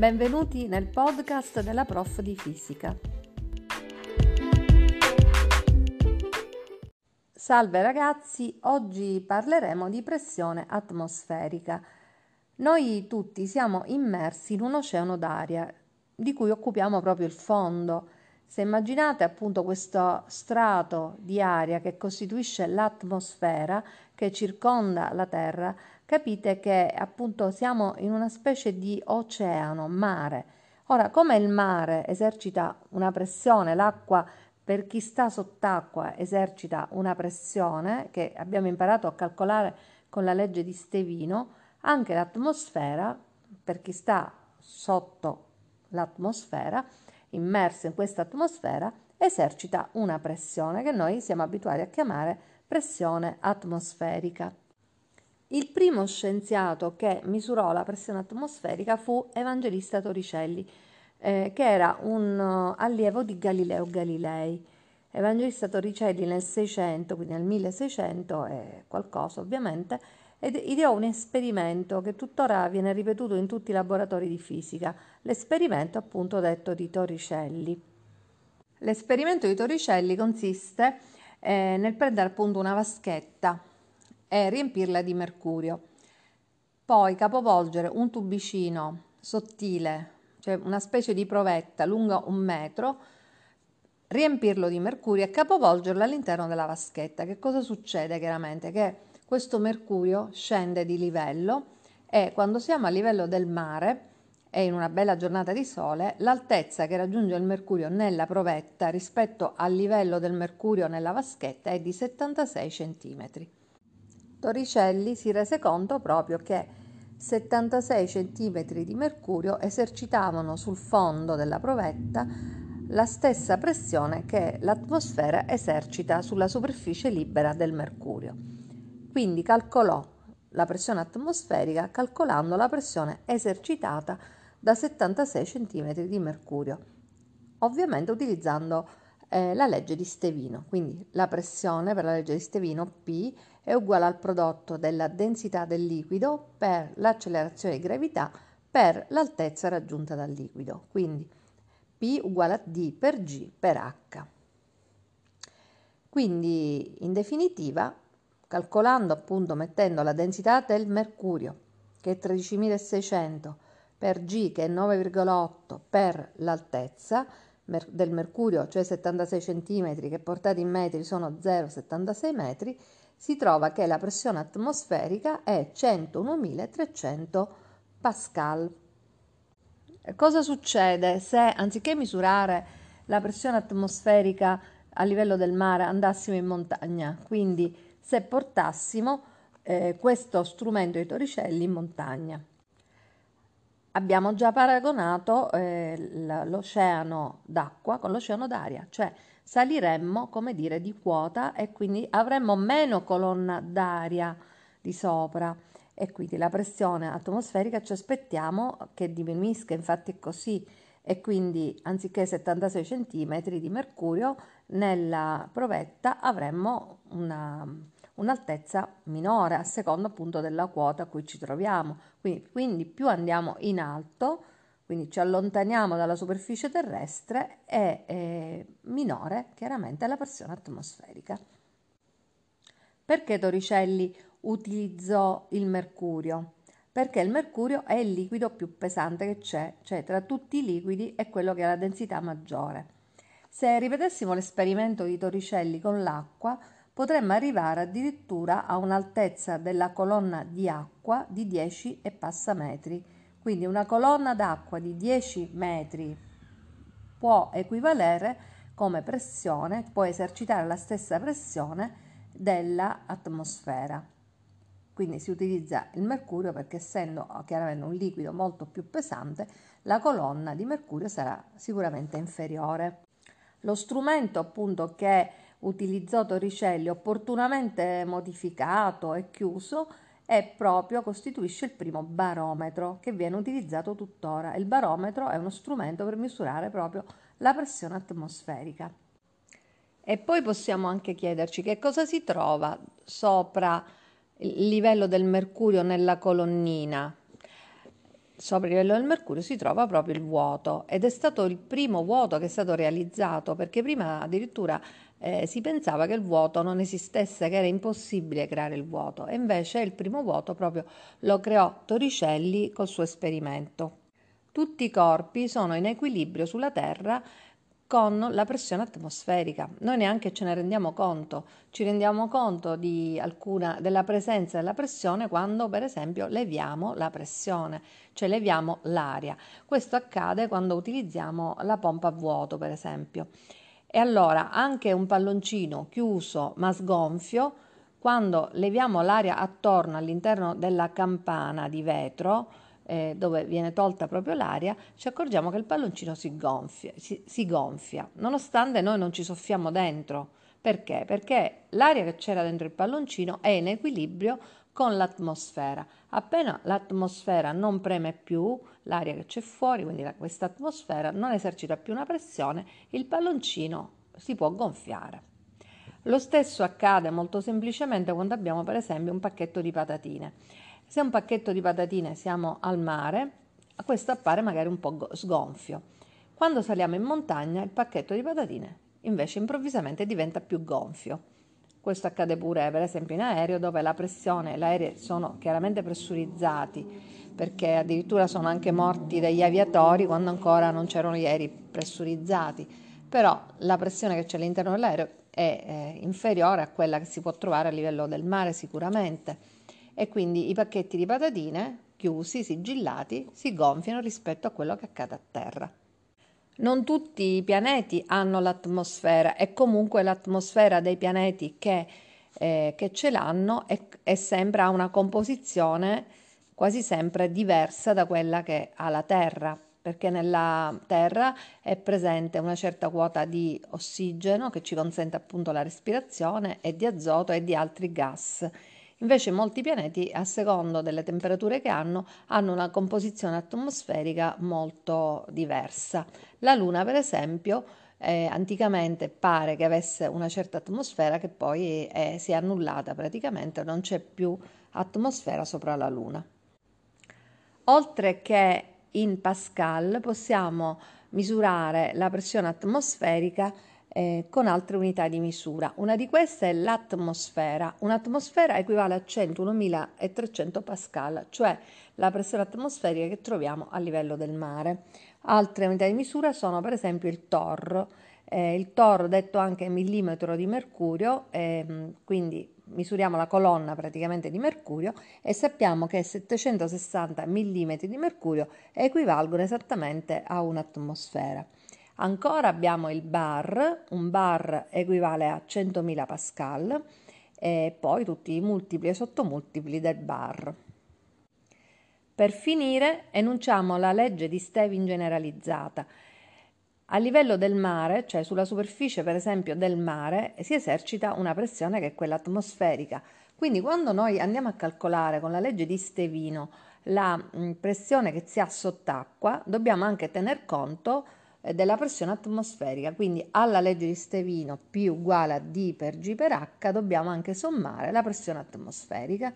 Benvenuti nel podcast della prof di fisica. Salve ragazzi, oggi parleremo di pressione atmosferica. Noi tutti siamo immersi in un oceano d'aria di cui occupiamo proprio il fondo. Se immaginate appunto questo strato di aria che costituisce l'atmosfera che circonda la Terra, capite che appunto siamo in una specie di oceano, mare. Ora, come il mare esercita una pressione, l'acqua per chi sta sott'acqua esercita una pressione che abbiamo imparato a calcolare con la legge di Stevino, anche l'atmosfera, per chi sta sotto l'atmosfera, immerso in questa atmosfera, esercita una pressione che noi siamo abituati a chiamare pressione atmosferica. Il primo scienziato che misurò la pressione atmosferica fu Evangelista Torricelli, che era un allievo di Galileo Galilei. Evangelista Torricelli nel 600, quindi nel 1600 e qualcosa ovviamente, ed ideò un esperimento che tuttora viene ripetuto in tutti i laboratori di fisica, l'esperimento appunto detto di Torricelli. L'esperimento di Torricelli consiste nel prendere appunto una vaschetta e riempirla di mercurio, poi capovolgere un tubicino sottile, cioè una specie di provetta lunga 1 metro, riempirlo di mercurio e capovolgerlo all'interno della vaschetta. Che cosa succede chiaramente? Che questo mercurio scende di livello e quando siamo a livello del mare e in una bella giornata di sole, l'altezza che raggiunge il mercurio nella provetta rispetto al livello del mercurio nella vaschetta è di 76 cm. Torricelli si rese conto proprio che 76 cm di mercurio esercitavano sul fondo della provetta la stessa pressione che l'atmosfera esercita sulla superficie libera del mercurio. Quindi calcolò la pressione atmosferica calcolando la pressione esercitata da 76 cm di mercurio, ovviamente utilizzando la legge di Stevino. Quindi la pressione per la legge di Stevino P è uguale al prodotto della densità del liquido per l'accelerazione di gravità per l'altezza raggiunta dal liquido, quindi P uguale a D per G per H. Quindi in definitiva, calcolando appunto, mettendo la densità del mercurio, che è 13.600, per G, che è 9,8, per l'altezza del mercurio, cioè 76 cm, che portati in metri sono 0,76 metri, si trova che la pressione atmosferica è 101.300 pascal. E cosa succede se, anziché misurare la pressione atmosferica a livello del mare, andassimo in montagna? Quindi se portassimo questo strumento di Torricelli in montagna. Abbiamo già paragonato l'oceano d'acqua con l'oceano d'aria, cioè saliremmo, come dire, di quota e quindi avremmo meno colonna d'aria di sopra e quindi la pressione atmosferica ci aspettiamo che diminuisca, infatti è così. E quindi anziché 76 cm di mercurio nella provetta avremmo un'altezza minore a seconda appunto della quota a cui ci troviamo, quindi più andiamo in alto, quindi ci allontaniamo dalla superficie terrestre e minore chiaramente la pressione atmosferica. Perché Torricelli utilizzò il mercurio? Perché il mercurio è il liquido più pesante che c'è, cioè tra tutti i liquidi è quello che ha la densità maggiore. Se ripetessimo l'esperimento di Torricelli con l'acqua, potremmo arrivare addirittura a un'altezza della colonna di acqua di 10 e passa metri. Quindi una colonna d'acqua di 10 metri può equivalere come pressione, può esercitare la stessa pressione dell'atmosfera. Quindi si utilizza il mercurio perché, essendo chiaramente un liquido molto più pesante, la colonna di mercurio sarà sicuramente inferiore. Lo strumento appunto che utilizzò Torricelli, opportunamente modificato e chiuso, costituisce il primo barometro che viene utilizzato tuttora. Il barometro è uno strumento per misurare proprio la pressione atmosferica. E poi possiamo anche chiederci che cosa si trova sopra il livello del mercurio nella colonnina. sopra il livello del mercurio si trova proprio il vuoto, ed è stato il primo vuoto che è stato realizzato, perché prima addirittura si pensava che il vuoto non esistesse, che era impossibile creare il vuoto, e invece il primo vuoto proprio lo creò Torricelli col suo esperimento. Tutti i corpi sono in equilibrio sulla Terra con la pressione atmosferica. Noi neanche ce ne rendiamo conto, ci rendiamo conto della presenza della pressione quando per esempio leviamo la pressione, cioè leviamo l'aria. Questo accade quando utilizziamo la pompa a vuoto per esempio. E allora anche un palloncino chiuso ma sgonfio, quando leviamo l'aria attorno all'interno della campana di vetro, dove viene tolta proprio l'aria, ci accorgiamo che il palloncino si gonfia, nonostante noi non ci soffiamo dentro. Perché? Perché l'aria che c'era dentro il palloncino è in equilibrio con l'atmosfera. Appena l'atmosfera non preme più l'aria che c'è fuori, quindi questa atmosfera non esercita più una pressione, il palloncino si può gonfiare. Lo stesso accade molto semplicemente quando abbiamo per esempio un pacchetto di patatine. Se un pacchetto di patatine siamo al mare, questo appare magari un po' sgonfio. Quando saliamo in montagna, il pacchetto di patatine invece improvvisamente diventa più gonfio. Questo accade pure per esempio in aereo, dove la pressione e l'aereo sono chiaramente pressurizzati, perché addirittura sono anche morti degli aviatori quando ancora non c'erano gli aerei pressurizzati. Però la pressione che c'è all'interno dell'aereo è inferiore a quella che si può trovare a livello del mare sicuramente. E quindi i pacchetti di patatine, chiusi, sigillati, si gonfiano rispetto a quello che accade a terra. Non tutti i pianeti hanno l'atmosfera, e comunque l'atmosfera dei pianeti che ce l'hanno è sempre, ha una composizione quasi sempre diversa da quella che ha la Terra, perché nella Terra è presente una certa quota di ossigeno che ci consente appunto la respirazione, e di azoto e di altri gas. Invece molti pianeti, a secondo delle temperature che hanno una composizione atmosferica molto diversa. La Luna, per esempio, anticamente pare che avesse una certa atmosfera che poi si è annullata praticamente, non c'è più atmosfera sopra la Luna. Oltre che in Pascal possiamo misurare la pressione atmosferica con altre unità di misura. Una di queste è l'atmosfera. Un'atmosfera equivale a 101.300 pascal, cioè la pressione atmosferica che troviamo a livello del mare. Altre unità di misura sono per esempio il torr. Il torr, detto anche millimetro di mercurio, quindi misuriamo la colonna praticamente di mercurio e sappiamo che 760 mm di mercurio equivalgono esattamente a un'atmosfera. Ancora abbiamo il bar, un bar equivale a 100.000 pascal, e poi tutti i multipli e sottomultipli del bar. Per finire enunciamo la legge di Stevin generalizzata. A livello del mare, cioè sulla superficie per esempio del mare, si esercita una pressione che è quella atmosferica. Quindi quando noi andiamo a calcolare con la legge di Stevino la pressione che si ha sott'acqua, dobbiamo anche tener conto della pressione atmosferica, quindi alla legge di Stevino P uguale a D per G per H dobbiamo anche sommare la pressione atmosferica